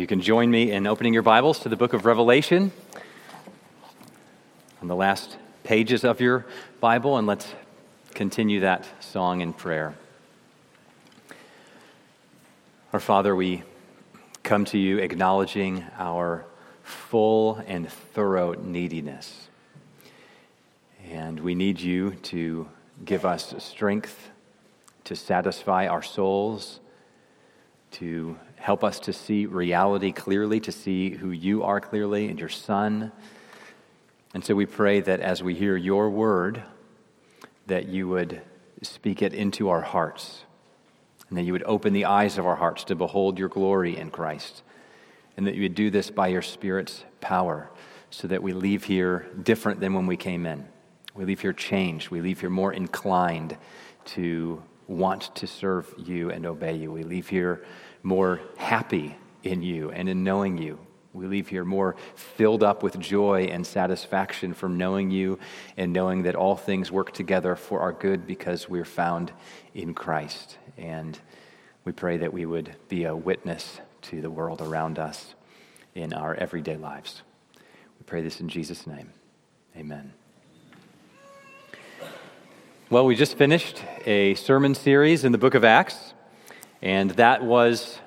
You can join me in opening your Bibles to the book of Revelation, on the last pages of your Bible, and let's continue that song in prayer. Our Father, we come to you acknowledging our full and thorough neediness, and we need you to give us strength to satisfy our souls, to help us to see reality clearly, to see who you are clearly and your Son. And so we pray that as we hear your word, that you would speak it into our hearts, and that you would open the eyes of our hearts to behold your glory in Christ, and that you would do this by your Spirit's power, so that we leave here different than when we came in. We leave here changed. We leave here more inclined to want to serve you and obey you. We leave here more happy in you and in knowing you. We leave here more filled up with joy and satisfaction from knowing you and knowing that all things work together for our good because we're found in Christ. And we pray that we would be a witness to the world around us in our everyday lives. We pray this in Jesus' name. Amen. Well, we just finished a sermon series in the book of Acts, and that was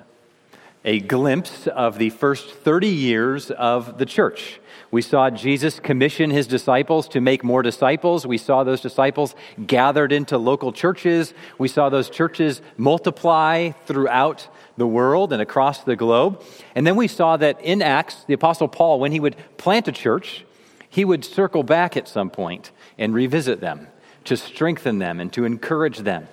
a glimpse of the first 30 years of the church. We saw Jesus commission his disciples to make more disciples. We saw those disciples gathered into local churches. We saw those churches multiply throughout the world and across the globe. And then we saw that in Acts, the Apostle Paul, when he would plant a church, he would circle back at some point and revisit them, to strengthen them and to encourage them.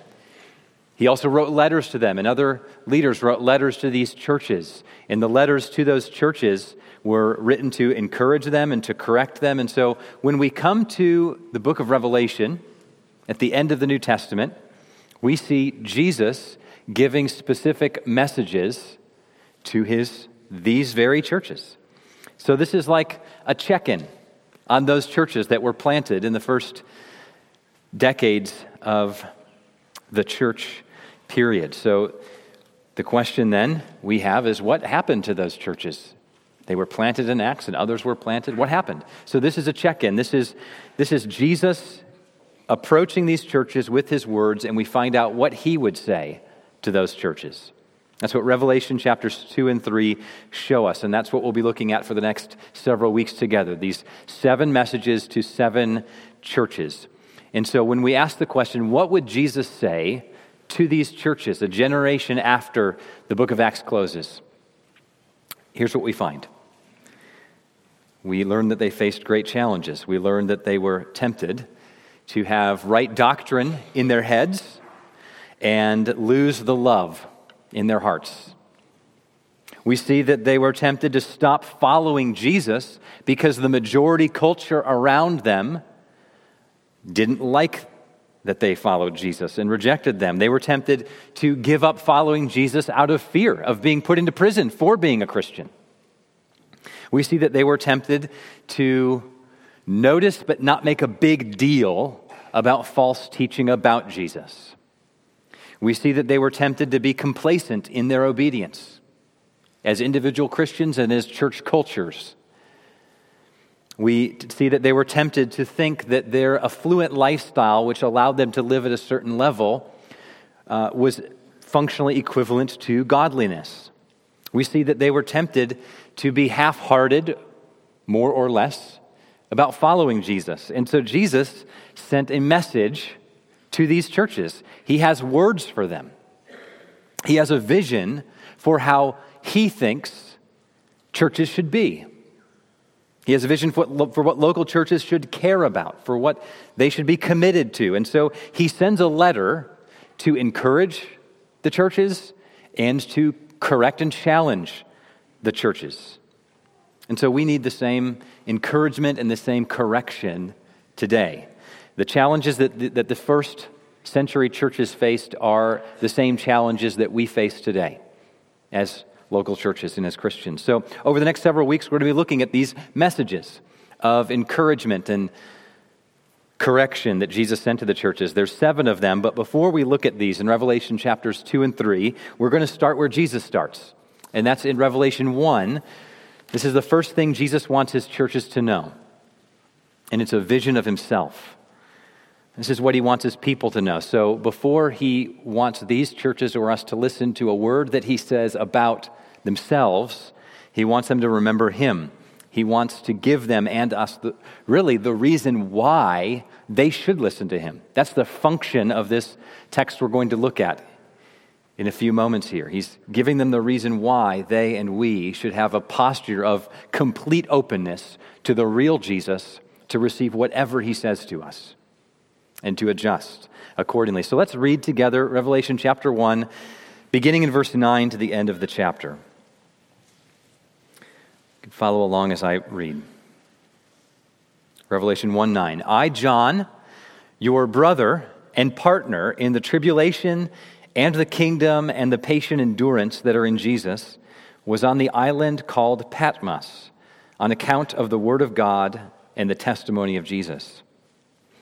He also wrote letters to them, and other leaders wrote letters to these churches. And the letters to those churches were written to encourage them and to correct them. And so when we come to the book of Revelation, at the end of the New Testament, we see Jesus giving specific messages to these very churches. So this is like a check-in on those churches that were planted in the first decades of the church period. So the question then we have is, what happened to those churches? They were planted in Acts and others were planted. What happened? So this is a check-in. This is Jesus approaching these churches with his words, and we find out what he would say to those churches. That's what Revelation chapters 2 and 3 show us, and that's what we'll be looking at for the next several weeks together, these 7 messages to 7 churches. And so when we ask the question, what would Jesus say to these churches a generation after the book of Acts closes? Here's what we find. We learn that they faced great challenges. We learn that they were tempted to have right doctrine in their heads and lose the love in their hearts. We see that they were tempted to stop following Jesus because the majority culture around them didn't like that they followed Jesus and rejected them. They were tempted to give up following Jesus out of fear of being put into prison for being a Christian. We see that they were tempted to notice but not make a big deal about false teaching about Jesus. We see that they were tempted to be complacent in their obedience as individual Christians and as church cultures. We see that they were tempted to think that their affluent lifestyle, which allowed them to live at a certain level, was functionally equivalent to godliness. We see that they were tempted to be half-hearted, more or less, about following Jesus. And so Jesus sent a message to these churches. He has words for them. He has a vision for how he thinks churches should be. He has a vision for what local churches should care about, for what they should be committed to. And so he sends a letter to encourage the churches and to correct and challenge the churches. And so we need the same encouragement and the same correction today. The challenges that the first century churches faced are the same challenges that we face today as local churches and as Christians. So over the next several weeks, we're going to be looking at these messages of encouragement and correction that Jesus sent to the churches. There's 7 of them, but before we look at these in Revelation chapters 2 and 3, we're going to start where Jesus starts. and that's in Revelation 1. This is the first thing Jesus wants his churches to know, and it's a vision of himself. This is what he wants his people to know. So before he wants these churches or us to listen to a word that he says about themselves, he wants them to remember him. He wants to give them and us the reason why they should listen to him. That's the function of this text we're going to look at in a few moments here. He's giving them the reason why they and we should have a posture of complete openness to the real Jesus to receive whatever he says to us and to adjust accordingly. So let's read together Revelation chapter 1, beginning in verse 9 to the end of the chapter. Follow along as I read. Revelation 1:9. I, John, your brother and partner in the tribulation and the kingdom and the patient endurance that are in Jesus, was on the island called Patmos on account of the word of God and the testimony of Jesus.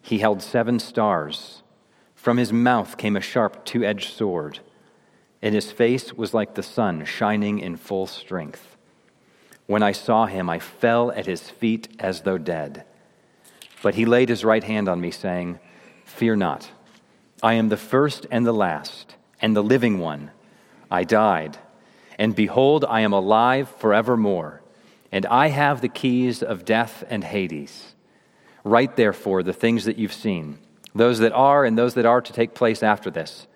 he held seven stars. From his mouth came a sharp two-edged sword, and his face was like the sun shining in full strength. When I saw him, I fell at his feet as though dead. But he laid his right hand on me, saying, "Fear not. I am the first and the last, and the living one. I died, and behold, I am alive forevermore, and I have the keys of death and Hades. Write therefore the things that you've seen, those that are and those that are to take place after this.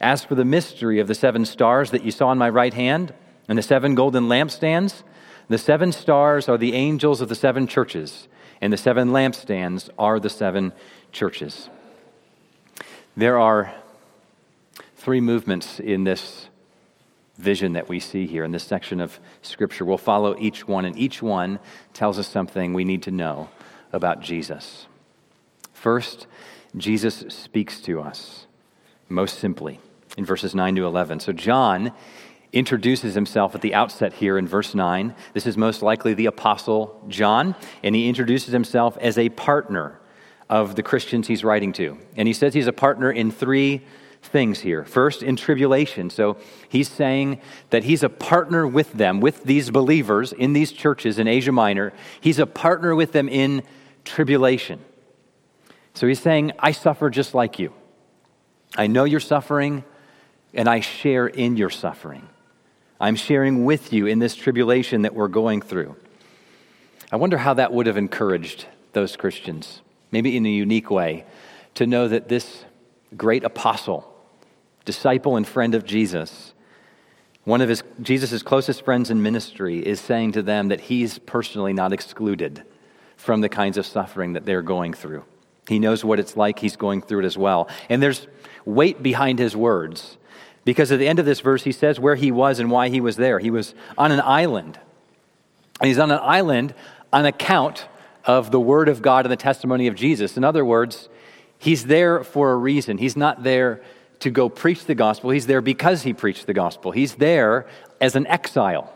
As for the mystery of the seven stars that you saw in my right hand and the seven golden lampstands, the seven stars are the angels of the seven churches, and the seven lampstands are the seven churches." There are three movements in this vision that we see here in this section of Scripture. We'll follow each one, and each one tells us something we need to know about Jesus. First, Jesus speaks to us most simply in verses 9 to 11. So John introduces himself at the outset here in verse 9. This is most likely the Apostle John, and he introduces himself as a partner of the Christians he's writing to. And he says he's a partner in three things here. First, in tribulation. So he's saying that he's a partner with them, with these believers in these churches in Asia Minor. He's a partner with them in tribulation. So he's saying, I suffer just like you. I know your suffering, and I share in your suffering. I'm sharing with you in this tribulation that we're going through. I wonder how that would have encouraged those Christians, maybe in a unique way, to know that this great apostle, disciple and friend of Jesus, one of Jesus' closest friends in ministry, is saying to them that he's personally not excluded from the kinds of suffering that they're going through. He knows what it's like. He's going through it as well. And there's weight behind his words, because at the end of this verse, he says where he was and why he was there. He was on an island. And he's on an island on account of the word of God and the testimony of Jesus. In other words, he's there for a reason. He's not there to go preach the gospel. He's there because he preached the gospel. He's there as an exile.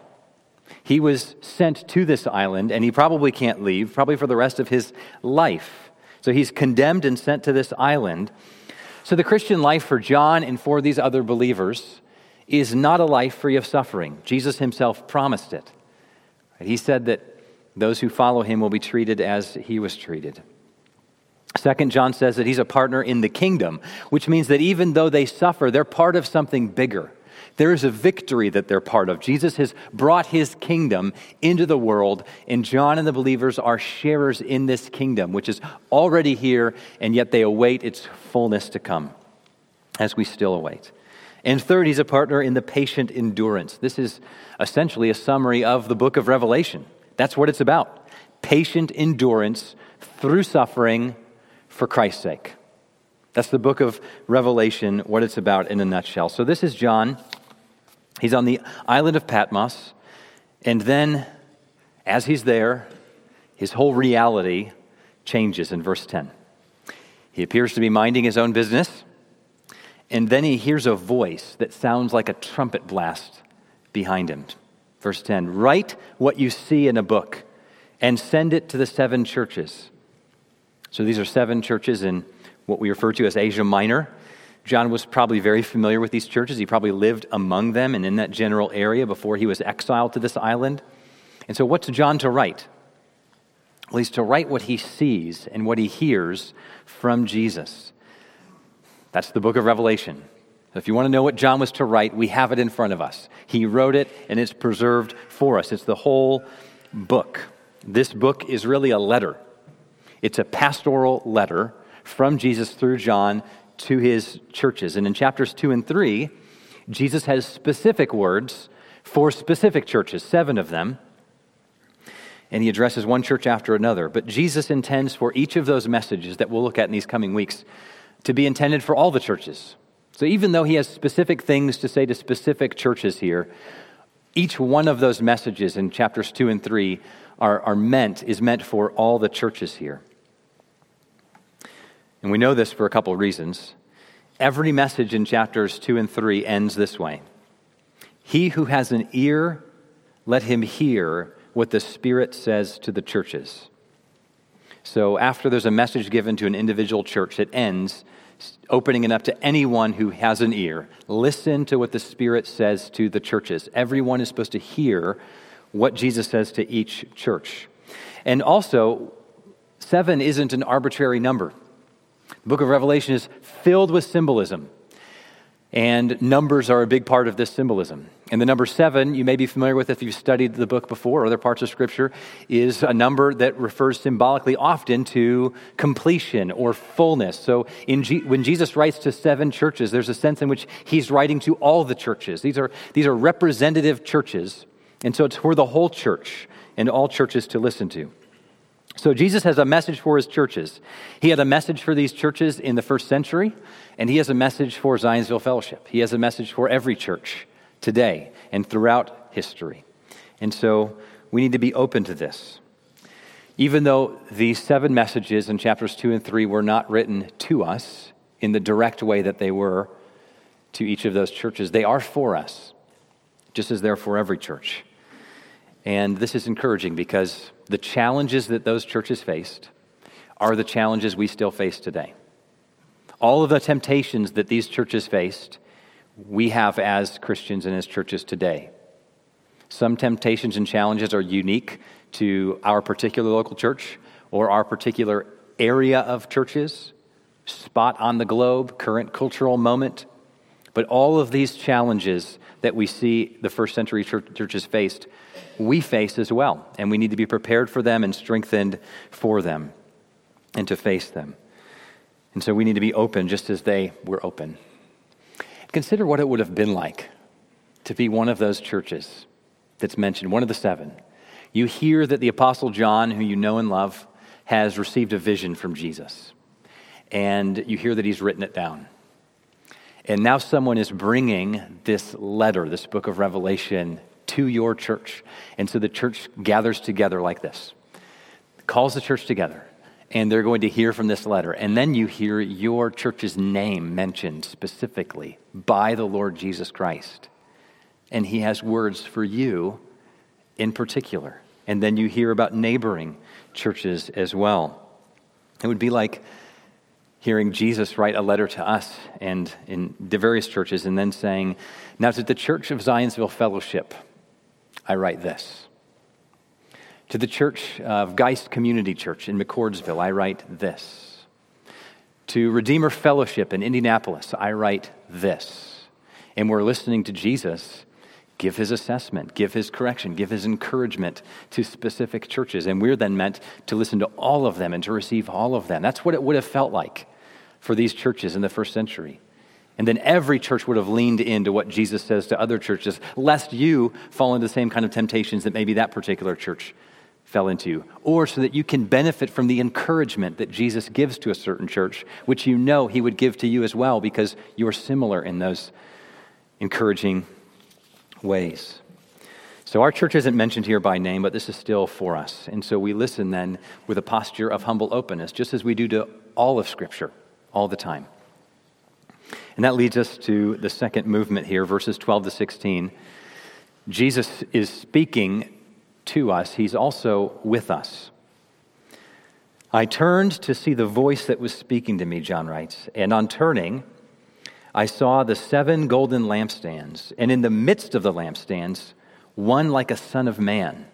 He was sent to this island, and he probably can't leave, probably for the rest of his life. So he's condemned and sent to this island. So the Christian life for John and for these other believers is not a life free of suffering. Jesus himself promised it. He said that those who follow him will be treated as he was treated. Second, John says that he's a partner in the kingdom, which means that even though they suffer, they're part of something bigger. There is a victory that they're part of. Jesus has brought his kingdom into the world, and John and the believers are sharers in this kingdom, which is already here, and yet they await its fullness to come, as we still await. And third, he's a partner in the patient endurance. This is essentially a summary of the book of Revelation. That's what it's about. Patient endurance through suffering for Christ's sake. That's the book of Revelation, what it's about in a nutshell. So this is John. He's on the island of Patmos. And then, as he's there, his whole reality changes in verse 10. He appears to be minding his own business. And then he hears a voice that sounds like a trumpet blast behind him. Verse 10, write what you see in a book and send it to the seven churches. So these are seven churches in what we refer to as Asia Minor. John was probably very familiar with these churches. He probably lived among them and in that general area before he was exiled to this island. And so what's John to write? Well, he's to write what he sees and what he hears from Jesus. That's the book of Revelation. If you want to know what John was to write, we have it in front of us. He wrote it, and it's preserved for us. It's the whole book. This book is really a letter. It's a pastoral letter from Jesus through John to his churches. And in chapters 2 and 3, Jesus has specific words for specific churches, 7 of them, and he addresses one church after another. But Jesus intends for each of those messages that we'll look at in these coming weeks to be intended for all the churches. So even though he has specific things to say to specific churches here, each one of those messages in chapters 2 and 3 is meant for all the churches here. And we know this for a couple of reasons. Every message in chapters 2 and 3 ends this way. He who has an ear, let him hear what the Spirit says to the churches. So after there's a message given to an individual church, it ends opening it up to anyone who has an ear. Listen to what the Spirit says to the churches. Everyone is supposed to hear what Jesus says to each church. And also, 7 isn't an arbitrary number. The book of Revelation is filled with symbolism, and numbers are a big part of this symbolism. And the number 7, you may be familiar with if you've studied the book before or other parts of Scripture, is a number that refers symbolically often to completion or fullness. So when Jesus writes to 7 churches, there's a sense in which he's writing to all the churches. These are representative churches, and so it's for the whole church and all churches to listen to. So Jesus has a message for his churches. He had a message for these churches in the first century, and he has a message for Zionsville Fellowship. He has a message for every church today and throughout history. And so we need to be open to this. Even though these 7 messages in chapters 2 and 3 were not written to us in the direct way that they were to each of those churches, they are for us, just as they're for every church. And this is encouraging because the challenges that those churches faced are the challenges we still face today. All of the temptations that these churches faced, we have as Christians and as churches today. Some temptations and challenges are unique to our particular local church or our particular area of churches, spot on the globe, current cultural moment. But all of these challenges that we see the first century churches faced, we face as well, and we need to be prepared for them and strengthened for them and to face them. And so we need to be open just as they were open. Consider what it would have been like to be one of those churches that's mentioned, one of the 7. You hear that the Apostle John, who you know and love, has received a vision from Jesus, and you hear that he's written it down. And now someone is bringing this letter, this book of Revelation, to your church. And so the church gathers together like this, calls the church together, and they're going to hear from this letter. And then you hear your church's name mentioned specifically by the Lord Jesus Christ. And he has words for you in particular. And then you hear about neighboring churches as well. It would be like hearing Jesus write a letter to us and in the various churches and then saying, now to the Church of Zionsville Fellowship, I write this. To the Church of Geist Community Church in McCordsville, I write this. To Redeemer Fellowship in Indianapolis, I write this. and we're listening to Jesus give his assessment, give his correction, give his encouragement to specific churches. And we're then meant to listen to all of them and to receive all of them. That's what it would have felt like for these churches in the first century. And then every church would have leaned into what Jesus says to other churches, lest you fall into the same kind of temptations that maybe that particular church fell into, or so that you can benefit from the encouragement that Jesus gives to a certain church, which you know he would give to you as well because you are similar in those encouraging ways. So our church isn't mentioned here by name, but this is still for us. And so we listen then with a posture of humble openness, just as we do to all of Scripture all the time. And that leads us to the second movement here, verses 12 to 16. Jesus is speaking to us. He's also with us. I turned to see the voice that was speaking to me, John writes, and on turning, I saw the 7 golden lampstands, and in the midst of the lampstands, one like a son of man.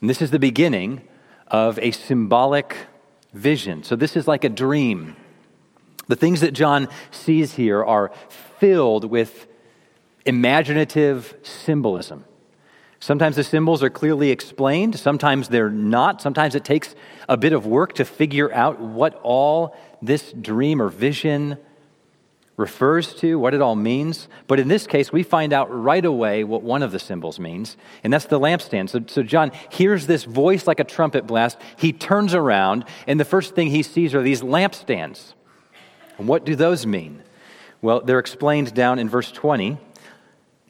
And this is the beginning of a symbolic vision. So this is like a dream. The things that John sees here are filled with imaginative symbolism. Sometimes the symbols are clearly explained, sometimes they're not. Sometimes it takes a bit of work to figure out what all this dream or vision refers to, what it all means. But in this case, we find out right away what one of the symbols means, and that's the lampstand. So John hears this voice like a trumpet blast. He turns around, and the first thing he sees are these lampstands. And what do those mean? Well, they're explained down in verse 20.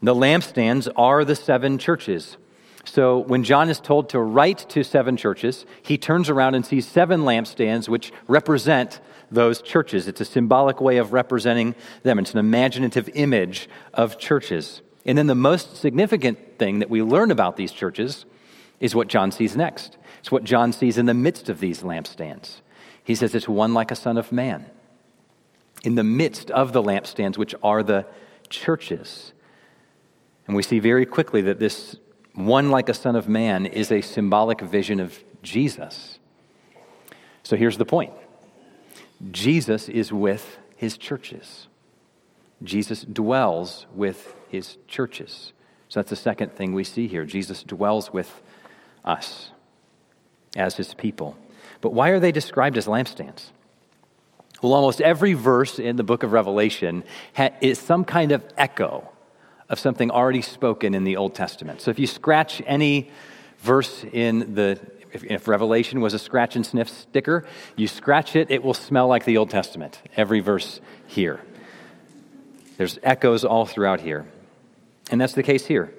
The lampstands are the 7 churches. So when John is told to write to 7 churches, he turns around and sees 7 lampstands, which represent those churches. It's a symbolic way of representing them. It's an imaginative image of churches. And then the most significant thing that we learn about these churches is what John sees next. It's what John sees in the midst of these lampstands. He says it's one like a son of man. In the midst of the lampstands, which are the churches. And we see very quickly that this one like a son of man is a symbolic vision of Jesus. So here's the point. Jesus is with his churches. Jesus dwells with his churches. So that's the second thing we see here. Jesus dwells with us as his people. But why are they described as lampstands? Well, almost every verse in the book of Revelation is some kind of echo of something already spoken in the Old Testament. So if you scratch any verse in the If Revelation was a scratch and sniff sticker, you scratch it, it will smell like the Old Testament, every verse here. There's echoes all throughout here. And that's the case here.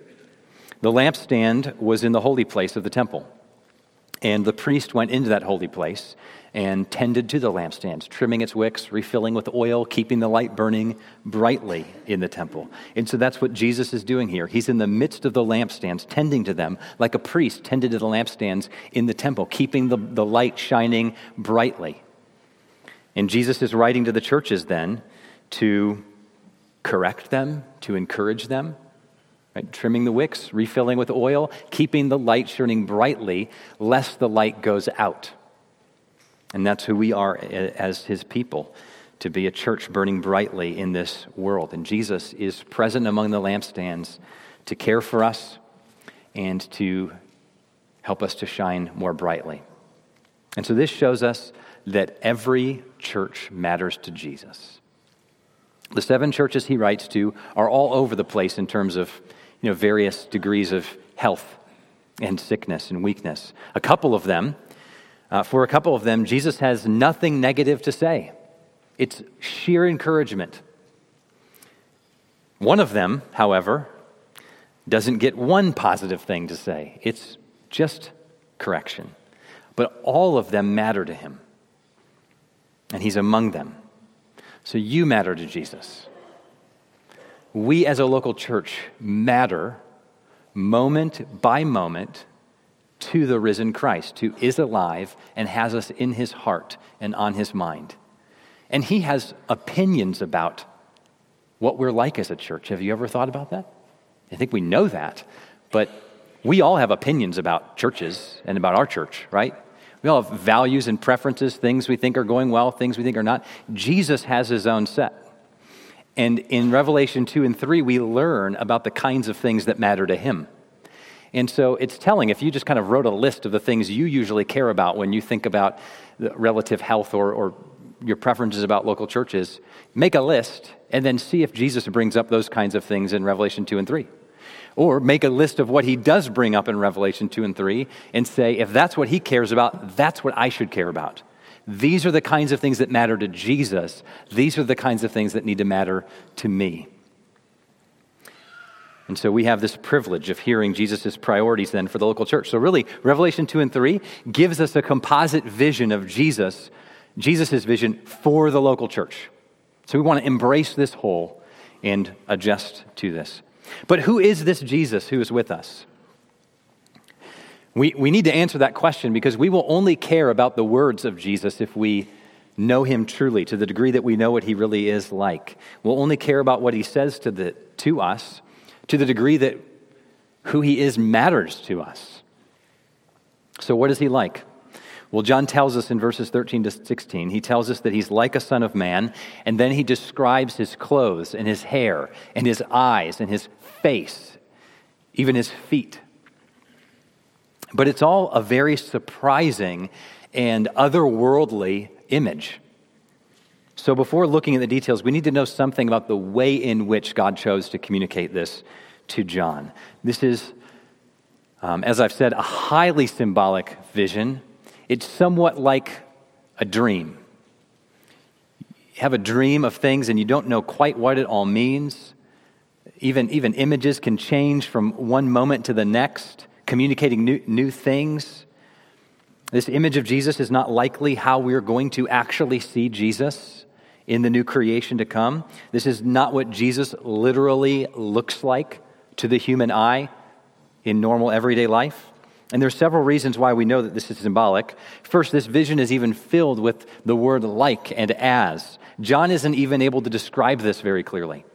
The lampstand was in the holy place of the temple. And the priest went into that holy place and tended to the lampstands, trimming its wicks, refilling with oil, keeping the light burning brightly in the temple. And so that's what Jesus is doing here. He's in the midst of the lampstands, tending to them, like a priest tended to the lampstands in the temple, keeping the light shining brightly. And Jesus is writing to the churches then to correct them, to encourage them. Right? Trimming the wicks, refilling with oil, keeping the light shining brightly, lest the light goes out. And that's who we are as his people, to be a church burning brightly in this world. And Jesus is present among the lampstands to care for us and to help us to shine more brightly. And so this shows us that every church matters to Jesus. The 7 churches he writes to are all over the place in terms of various degrees of health and sickness and weakness. For a couple of them, Jesus has nothing negative to say. It's sheer encouragement. One of them, however, doesn't get one positive thing to say. It's just correction. But all of them matter to him, and he's among them. So you matter to Jesus. We as a local church matter moment by moment to the risen Christ, who is alive and has us in his heart and on his mind. And he has opinions about what we're like as a church. Have you ever thought about that? I think we know that, but we all have opinions about churches and about our church, right? We all have values and preferences, things we think are going well, things we think are not. Jesus has his own set. And in Revelation 2 and 3, we learn about the kinds of things that matter to him. And so it's telling, if you just kind of wrote a list of the things you usually care about when you think about the relative health or your preferences about local churches, make a list and then see if Jesus brings up those kinds of things in Revelation 2 and 3. Or make a list of what he does bring up in Revelation 2 and 3 and say, if that's what he cares about, that's what I should care about. These are the kinds of things that matter to Jesus. These are the kinds of things that need to matter to me. And so we have this privilege of hearing Jesus' priorities then for the local church. So really, Revelation 2 and 3 gives us a composite vision of Jesus' vision for the local church. So we want to embrace this whole and adjust to this. But who is this Jesus who is with us? We need to answer that question, because we will only care about the words of Jesus if we know him truly, to the degree that we know what he really is like. We'll only care about what he says to us, to the degree that who he is matters to us. So what is he like? Well, John tells us in verses 13 to 16, he tells us that he's like a son of man, and then he describes his clothes and his hair and his eyes and his face, even his feet. But it's all a very surprising and otherworldly image. So before looking at the details, we need to know something about the way in which God chose to communicate this to John. This is, as I've said, a highly symbolic vision. It's somewhat like a dream. You have a dream of things and you don't know quite what it all means. Even images can change from one moment to the next, communicating new things. This image of Jesus is not likely how we're going to actually see Jesus in the new creation to come. This is not what Jesus literally looks like to the human eye in normal everyday life. And there's several reasons why we know that this is symbolic. First, this vision is even filled with the word like and as. John isn't even able to describe this very clearly,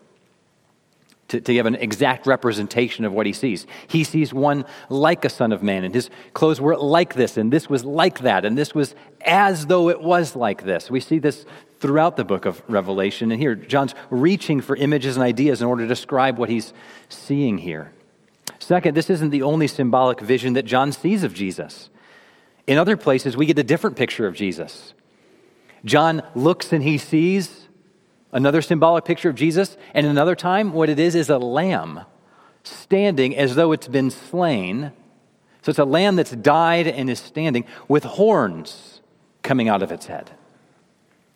to have an exact representation of what he sees. He sees one like a son of man, and his clothes were like this, and this was like that, and this was as though it was like this. We see this throughout the book of Revelation, and here John's reaching for images and ideas in order to describe what he's seeing here. Second, this isn't the only symbolic vision that John sees of Jesus. In other places, we get a different picture of Jesus. John looks and he sees another symbolic picture of Jesus, and another time, what it is a lamb standing as though it's been slain. So it's a lamb that's died and is standing with horns coming out of its head.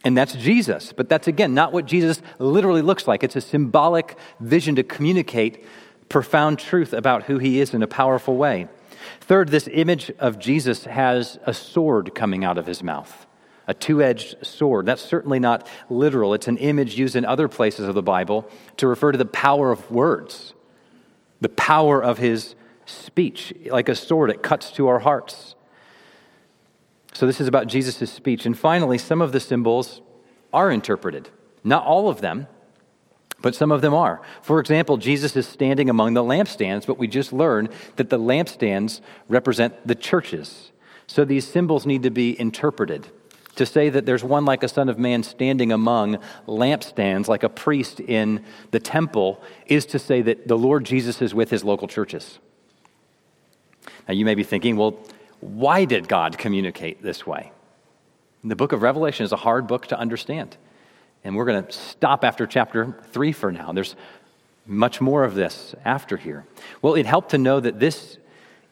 And that's Jesus, but that's, again, not what Jesus literally looks like. It's a symbolic vision to communicate profound truth about who he is in a powerful way. Third, this image of Jesus has a sword coming out of his mouth, a two-edged sword. That's certainly not literal. It's an image used in other places of the Bible to refer to the power of words, the power of his speech. Like a sword, it cuts to our hearts. So this is about Jesus' speech. And finally, some of the symbols are interpreted. Not all of them, but some of them are. For example, Jesus is standing among the lampstands, but we just learned that the lampstands represent the churches. So these symbols need to be interpreted. To say that there's one like a son of man standing among lampstands like a priest in the temple is to say that the Lord Jesus is with his local churches. Now you may be thinking, well, why did God communicate this way? The book of Revelation is a hard book to understand. And we're going to stop after chapter 3 for now. There's much more of this after here. Well, it helped to know that this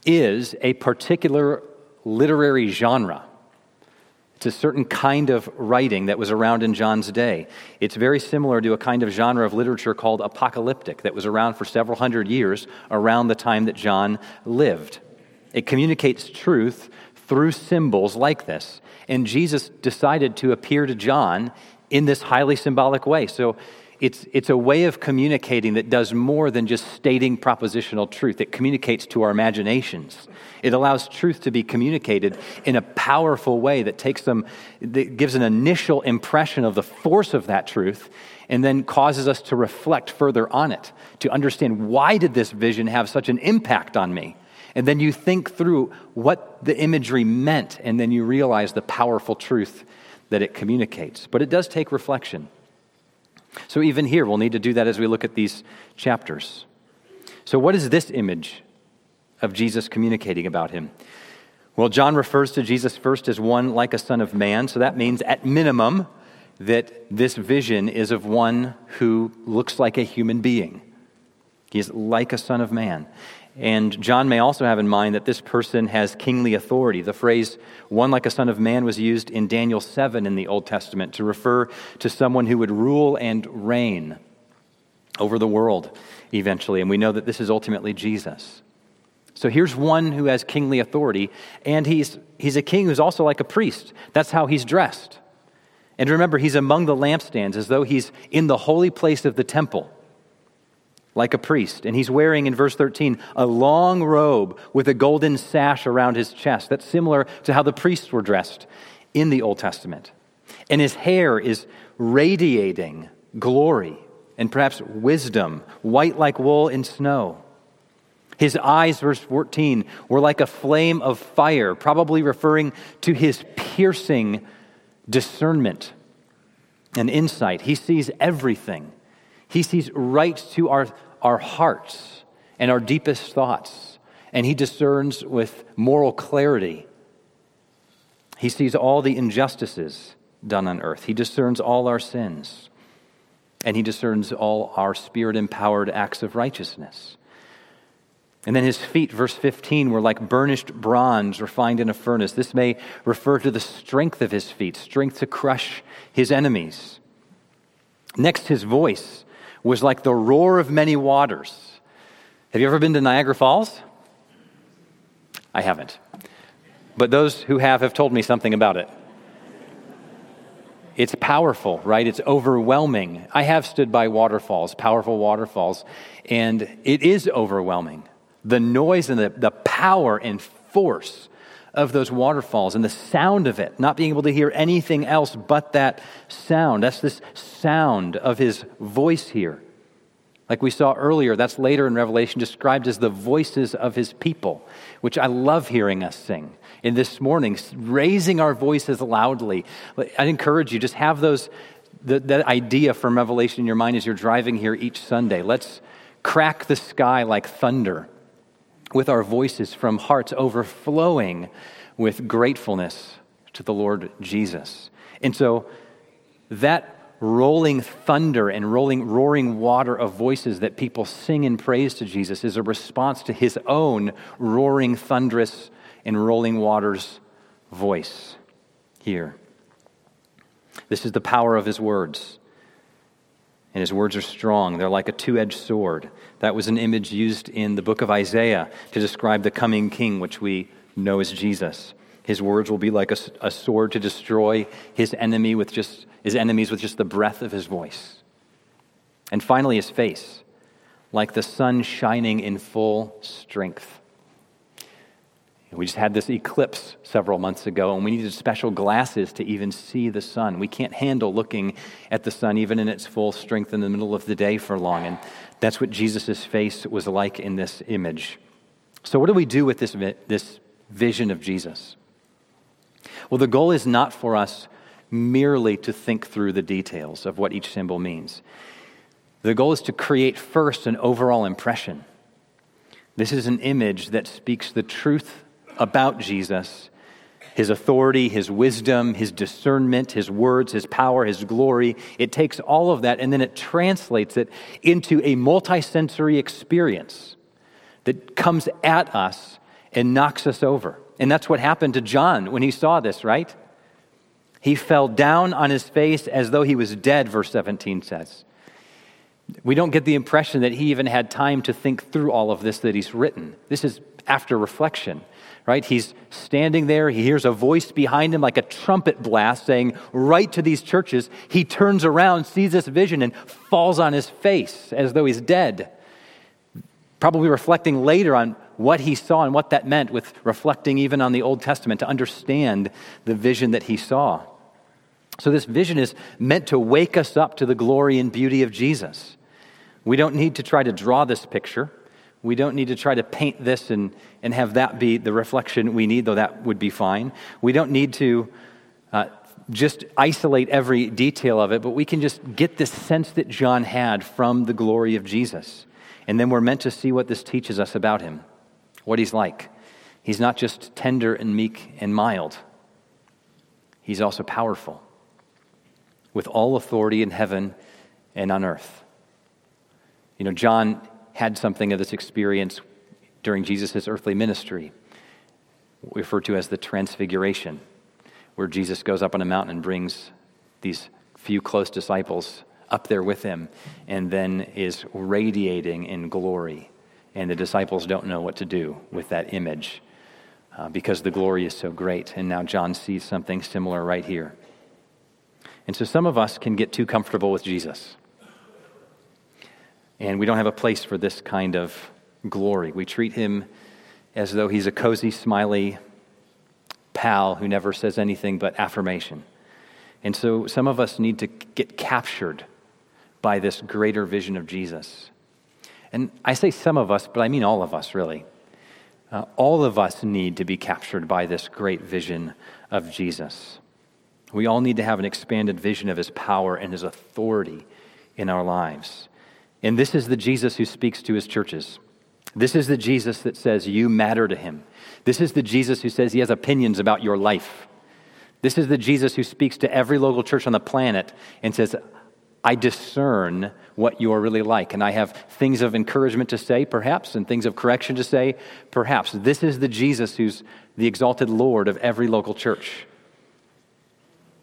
is a particular literary genre. It's a certain kind of writing that was around in John's day. It's very similar to a kind of genre of literature called apocalyptic that was around for several hundred years around the time that John lived. It communicates truth through symbols like this. And Jesus decided to appear to John in this highly symbolic way. So it's a way of communicating that does more than just stating propositional truth. It communicates to our imaginations. It allows truth to be communicated in a powerful way that gives an initial impression of the force of that truth and then causes us to reflect further on it, to understand, why did this vision have such an impact on me? And then you think through what the imagery meant, and then you realize the powerful truth that it communicates. But it does take reflection. So even here, we'll need to do that as we look at these chapters. So what is this image of Jesus communicating about him? Well, John refers to Jesus first as one like a son of man, so that means at minimum that this vision is of one who looks like a human being. He is like a son of man. And John may also have in mind that this person has kingly authority. The phrase, one like a son of man, was used in Daniel 7 in the Old Testament to refer to someone who would rule and reign over the world eventually. And we know that this is ultimately Jesus. So here's one who has kingly authority, and he's a king who's also like a priest. That's how he's dressed. And remember, he's among the lampstands as though he's in the holy place of the temple, like a priest. And he's wearing, in verse 13, a long robe with a golden sash around his chest. That's similar to how the priests were dressed in the Old Testament. And his hair is radiating glory and perhaps wisdom, white like wool in snow. His eyes, verse 14, were like a flame of fire, probably referring to his piercing discernment and insight. He sees everything. He sees right to our hearts and our deepest thoughts, and he discerns with moral clarity. He sees all the injustices done on earth. He discerns all our sins, and he discerns all our spirit-empowered acts of righteousness. And then his feet, verse 15, were like burnished bronze refined in a furnace. This may refer to the strength of his feet, strength to crush his enemies. Next, his voice was like the roar of many waters. Have you ever been to Niagara Falls? I haven't. But those who have told me something about it. It's powerful, right? It's overwhelming. I have stood by waterfalls, powerful waterfalls, and it is overwhelming. The noise and the power and force of those waterfalls and the sound of it, not being able to hear anything else but that sound. That's this sound of his voice here. Like we saw earlier, that's later in Revelation described as the voices of his people, which I love hearing us sing. And this morning, raising our voices loudly. I'd encourage you, just have that idea from Revelation in your mind as you're driving here each Sunday. Let's crack the sky like thunder with our voices from hearts overflowing with gratefulness to the Lord Jesus. And so that rolling thunder and roaring water of voices that people sing in praise to Jesus is a response to his own roaring, thunderous, and rolling waters voice here. This is the power of his words. And his words are strong. They're like a two-edged sword. That was an image used in the book of Isaiah to describe the coming king, which we know is Jesus. His words will be like a sword to destroy his enemies with just the breath of his voice. And finally, his face, like the sun shining in full strength. We just had this eclipse several months ago, and we needed special glasses to even see the sun. We can't handle looking at the sun, even in its full strength in the middle of the day for long. And that's what Jesus' face was like in this image. So what do we do with this vision of Jesus? Well, the goal is not for us merely to think through the details of what each symbol means. The goal is to create first an overall impression. This is an image that speaks the truth about Jesus, his authority, his wisdom, his discernment, his words, his power, his glory. It takes all of that and then it translates it into a multisensory experience that comes at us and knocks us over. And that's what happened to John when he saw this, right? He fell down on his face as though he was dead, verse 17 says. We don't get the impression that he even had time to think through all of this that he's written. This is after reflection, right? He's standing there. He hears a voice behind him like a trumpet blast saying, "Write to these churches." He turns around, sees this vision, and falls on his face as though he's dead. Probably reflecting later on what he saw and what that meant, with reflecting even on the Old Testament to understand the vision that he saw. So this vision is meant to wake us up to the glory and beauty of Jesus. We don't need to try to draw this picture. We don't need to try to paint this and have that be the reflection we need, though that would be fine. We don't need to just isolate every detail of it, but we can just get this sense that John had from the glory of Jesus. And then we're meant to see what this teaches us about him, what he's like. He's not just tender and meek and mild. He's also powerful, with all authority in heaven and on earth. You know, John had something of this experience during Jesus' earthly ministry, referred to as the Transfiguration, where Jesus goes up on a mountain and brings these few close disciples up there with him, and then is radiating in glory. And the disciples don't know what to do with that image because the glory is so great. And now John sees something similar right here. And so some of us can get too comfortable with Jesus, and we don't have a place for this kind of glory. We treat him as though he's a cozy, smiley pal who never says anything but affirmation. And so some of us need to get captured by this greater vision of Jesus. And I say some of us, but I mean all of us, really. All of us need to be captured by this great vision of Jesus. We all need to have an expanded vision of his power and his authority in our lives. And this is the Jesus who speaks to his churches. This is the Jesus that says you matter to him. This is the Jesus who says he has opinions about your life. This is the Jesus who speaks to every local church on the planet and says, I discern what you are really like, and I have things of encouragement to say, perhaps, and things of correction to say, perhaps. This is the Jesus who's the exalted Lord of every local church.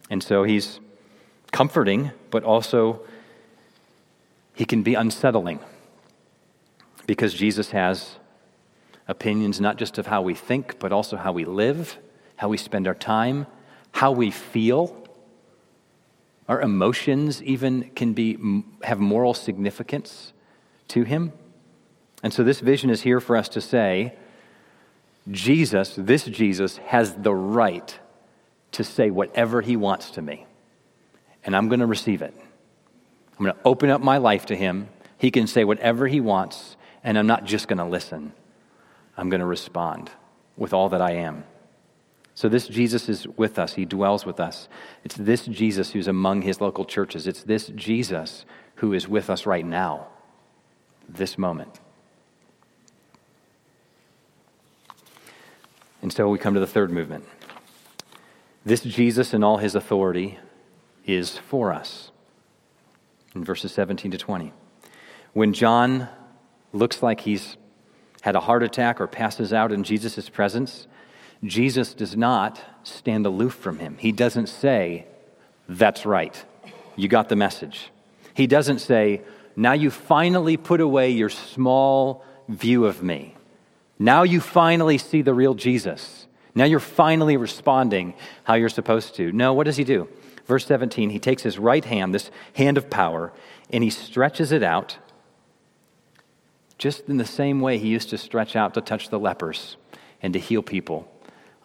And so he's comforting, but also he can be unsettling, because Jesus has opinions not just of how we think, but also how we live, how we spend our time, how we feel. Our emotions even can have moral significance to him. And so this vision is here for us to say, Jesus, this Jesus has the right to say whatever he wants to me, and I'm going to receive it. I'm going to open up my life to him. He can say whatever he wants, and I'm not just going to listen. I'm going to respond with all that I am. So this Jesus is with us. He dwells with us. It's this Jesus who's among his local churches. It's this Jesus who is with us right now, this moment. And so we come to the third movement. This Jesus and all his authority is for us. In verses 17 to 20. When John looks like he's had a heart attack or passes out in Jesus' presence, Jesus does not stand aloof from him. He doesn't say, that's right, you got the message. He doesn't say, now you finally put away your small view of me. Now you finally see the real Jesus. Now you're finally responding how you're supposed to. No, what does he do? Verse 17, he takes his right hand, this hand of power, and he stretches it out just in the same way he used to stretch out to touch the lepers and to heal people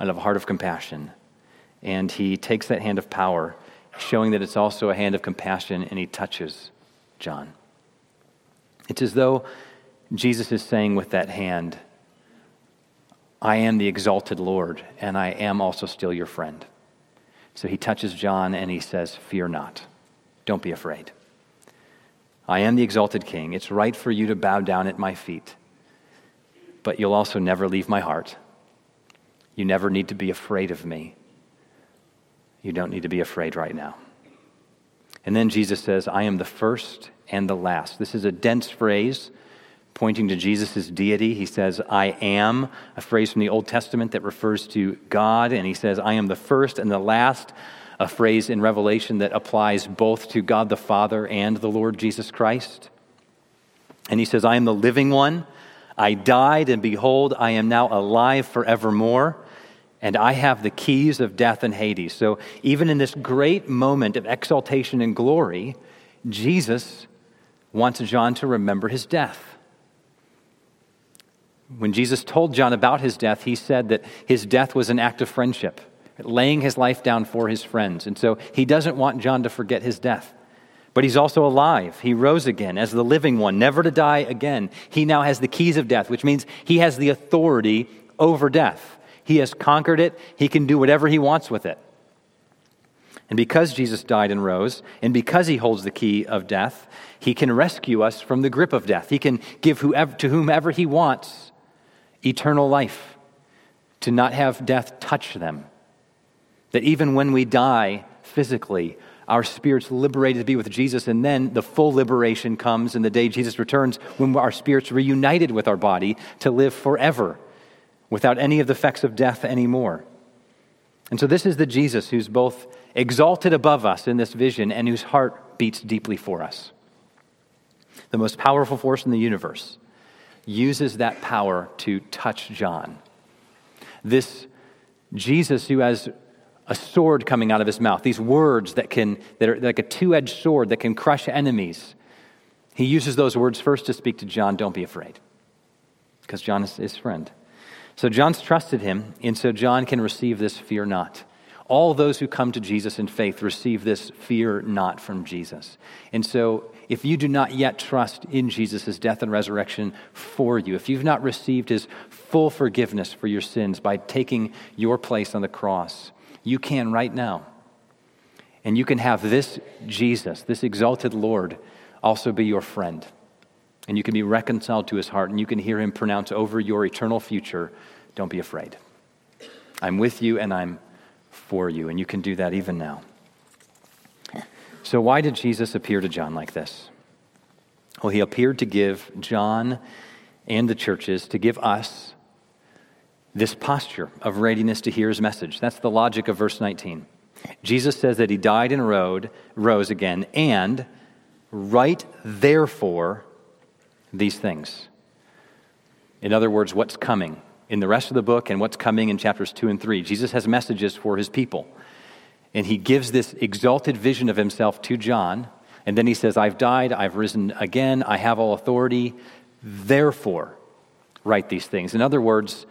out of a heart of compassion. And he takes that hand of power, showing that it's also a hand of compassion, and he touches John. It's as though Jesus is saying with that hand, I am the exalted Lord, and I am also still your friend. So he touches John and he says, fear not. Don't be afraid. I am the exalted King. It's right for you to bow down at my feet, but you'll also never leave my heart. You never need to be afraid of me. You don't need to be afraid right now. And then Jesus says, I am the first and the last. This is a dense phrase pointing to Jesus' deity. He says, I am, a phrase from the Old Testament that refers to God. And he says, I am the first and the last, a phrase in Revelation that applies both to God the Father and the Lord Jesus Christ. And he says, I am the living one. I died, and behold, I am now alive forevermore. And I have the keys of death and Hades. So even in this great moment of exaltation and glory, Jesus wants John to remember his death. When Jesus told John about his death, he said that his death was an act of friendship, laying his life down for his friends. And so he doesn't want John to forget his death. But he's also alive. He rose again as the living one, never to die again. He now has the keys of death, which means he has the authority over death. He has conquered it. He can do whatever he wants with it. And because Jesus died and rose, and because he holds the key of death, he can rescue us from the grip of death. He can give to whomever he wants eternal life, to not have death touch them. That even when we die physically, our spirit's liberated to be with Jesus, and then the full liberation comes in the day Jesus returns, when our spirit's reunited with our body to live forever without any of the effects of death anymore. And so this is the Jesus who's both exalted above us in this vision and whose heart beats deeply for us. The most powerful force in the universe uses that power to touch John. This Jesus who has a sword coming out of his mouth, these words that are like a two-edged sword that can crush enemies, he uses those words first to speak to John, don't be afraid, because John is his friend. So John's trusted him, and so John can receive this fear not. All those who come to Jesus in faith receive this fear not from Jesus. And so if you do not yet trust in Jesus' death and resurrection for you, if you've not received his full forgiveness for your sins by taking your place on the cross, you can right now. And you can have this Jesus, this exalted Lord, also be your friend. And you can be reconciled to his heart, and you can hear him pronounce over your eternal future, don't be afraid. I'm with you and I'm for you, and you can do that even now. So why did Jesus appear to John like this? Well, he appeared to give John and the churches, to give us this posture of readiness to hear his message. That's the logic of verse 19. Jesus says that he died and rose again, and right therefore these things. In other words, what's coming in the rest of the book and what's coming in chapters 2 and 3. Jesus has messages for his people. And he gives this exalted vision of himself to John. And then he says, I've died, I've risen again, I have all authority. Therefore, write these things. In other words,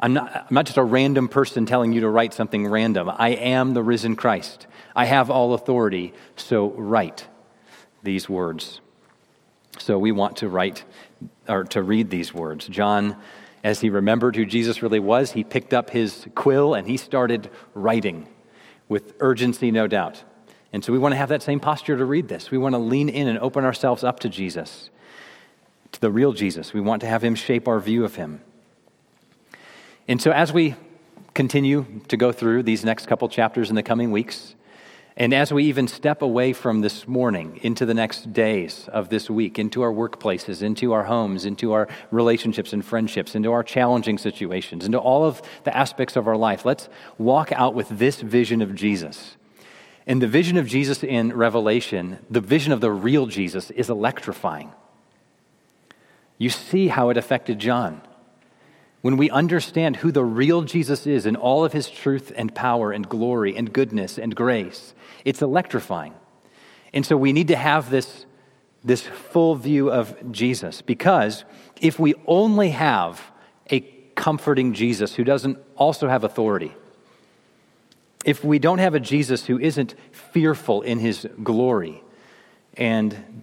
I'm not just a random person telling you to write something random. I am the risen Christ. I have all authority, so write these words. So we want to read these words. John, as he remembered who Jesus really was, he picked up his quill and he started writing with urgency, no doubt. And so we want to have that same posture to read this. We want to lean in and open ourselves up to Jesus, to the real Jesus. We want to have him shape our view of him. And so as we continue to go through these next couple chapters in the coming weeks, and as we even step away from this morning into the next days of this week, into our workplaces, into our homes, into our relationships and friendships, into our challenging situations, into all of the aspects of our life, let's walk out with this vision of Jesus. And the vision of Jesus in Revelation, the vision of the real Jesus, is electrifying. You see how it affected John. When we understand who the real Jesus is in all of his truth and power and glory and goodness and grace, it's electrifying. And so we need to have this full view of Jesus, because if we only have a comforting Jesus who doesn't also have authority, if we don't have a Jesus who isn't fearful in his glory, and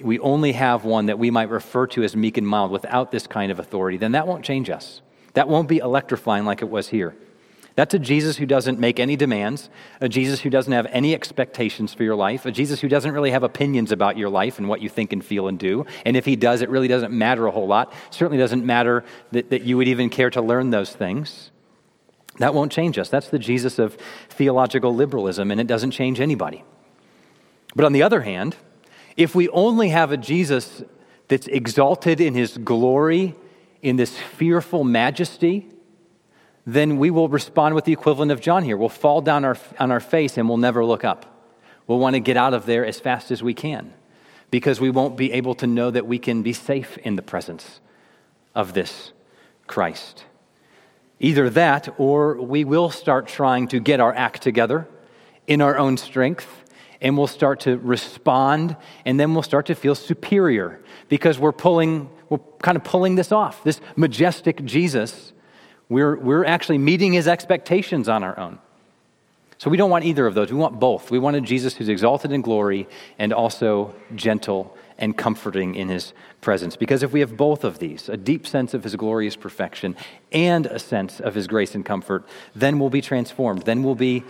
we only have one that we might refer to as meek and mild without this kind of authority, then that won't change us. That won't be electrifying like it was here. That's a Jesus who doesn't make any demands, a Jesus who doesn't have any expectations for your life, a Jesus who doesn't really have opinions about your life and what you think and feel and do. And if he does, it really doesn't matter a whole lot. It certainly doesn't matter that you would even care to learn those things. That won't change us. That's the Jesus of theological liberalism, and it doesn't change anybody. But on the other hand, if we only have a Jesus that's exalted in his glory, in this fearful majesty, then we will respond with the equivalent of John here. We'll fall down on our face and we'll never look up. We'll want to get out of there as fast as we can, because we won't be able to know that we can be safe in the presence of this Christ. Either that, or we will start trying to get our act together in our own strength, and we'll start to respond, and then we'll start to feel superior, because we're kind of pulling this off. This majestic Jesus, we're actually meeting his expectations on our own. So we don't want either of those. We want both. We want a Jesus who's exalted in glory and also gentle and comforting in his presence. Because if we have both of these, a deep sense of his glorious perfection and a sense of his grace and comfort, then we'll be transformed. Then we'll be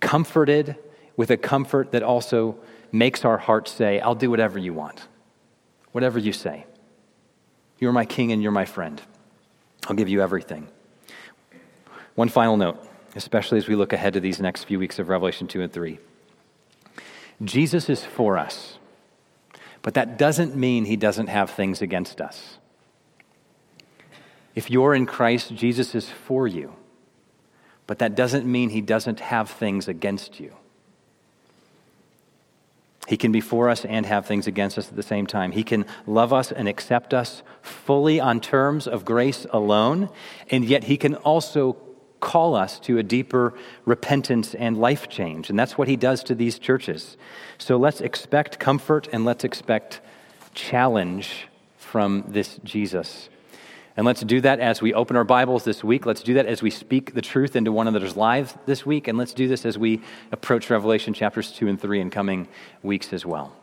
comforted with a comfort that also makes our hearts say, I'll do whatever you want, whatever you say. You're my king and you're my friend. I'll give you everything. One final note, especially as we look ahead to these next few weeks of Revelation 2 and 3. Jesus is for us, but that doesn't mean he doesn't have things against us. If you're in Christ, Jesus is for you, but that doesn't mean he doesn't have things against you. He can be for us and have things against us at the same time. He can love us and accept us fully on terms of grace alone, and yet he can also call us to a deeper repentance and life change, and that's what he does to these churches. So let's expect comfort and let's expect challenge from this Jesus. And let's do that as we open our Bibles this week. Let's do that as we speak the truth into one another's lives this week. And let's do this as we approach Revelation chapters 2 and 3 in coming weeks as well.